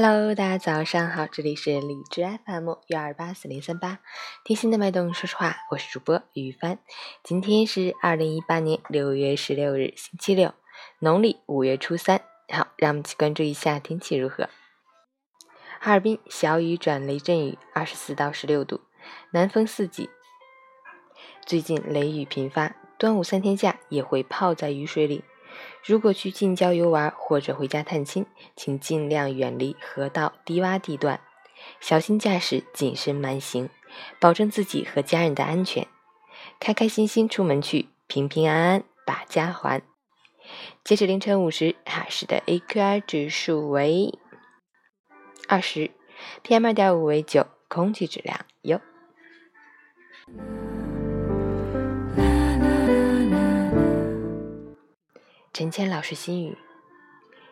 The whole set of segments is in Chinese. Hello， 大家早上好，这里是理智 FM1284038，贴心的脉动，说实话，我是主播于帆。今天是2018年6月16日，星期六，农历5月初3。好，让我们去关注一下天气如何。哈尔滨小雨转雷阵雨，24到16度，南风4级。最近雷雨频发，端午3天假也会泡在雨水里。如果去近郊游玩或者回家探亲，请尽量远离河道、低洼地段，小心驾驶，谨慎慢行，保证自己和家人的安全，开开心心出门去，平平安安把家还。截止凌晨5时，哈市的 AQI 指数为 20， PM2.5 为 9， 空气质量优。陈谦老师心语：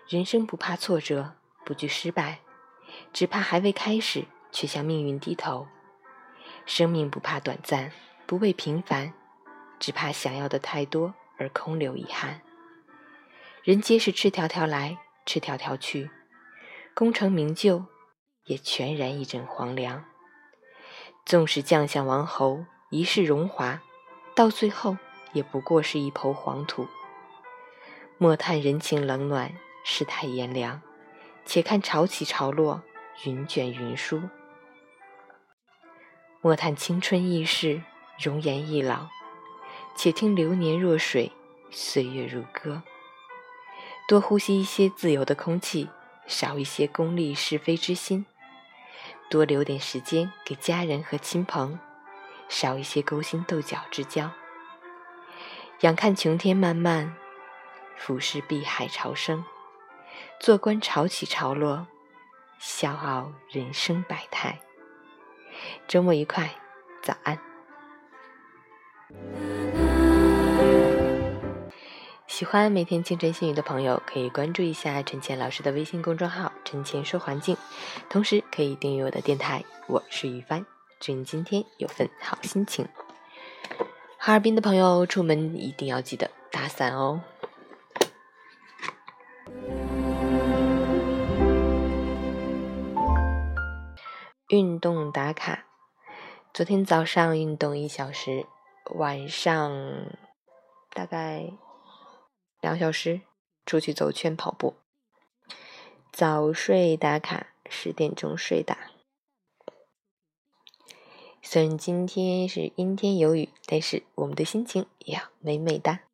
人生不怕挫折，不惧失败，只怕还未开始，却向命运低头。生命不怕短暂，不畏平凡，只怕想要的太多而空留遗憾。人皆是赤条条来，赤条条去，功成名就，也全然一枕黄粱。纵使将相王侯，一世荣华，到最后也不过是一抔黄土。莫叹人情冷暖，世态炎凉，且看潮起潮落，云卷云舒。莫叹青春易逝，容颜易老，且听流年若水，岁月如歌。多呼吸一些自由的空气，少一些功利是非之心；多留点时间给家人和亲朋，少一些勾心斗角之交。仰看穷天漫漫，俯视碧海潮生，坐观潮起潮落，笑傲人生百态。周末愉快，早安。喜欢每天清晨心语的朋友，可以关注一下陈倩老师的微信公众号“陈倩说环境”，同时可以订阅我的电台。我是于帆，祝你今天有份好心情。哈尔滨的朋友出门一定要记得打伞哦。运动打卡，昨天早上运动1小时，晚上大概2小时出去走圈跑步。早睡打卡，10点钟睡打。虽然今天是阴天有雨，但是我们的心情也要美美哒。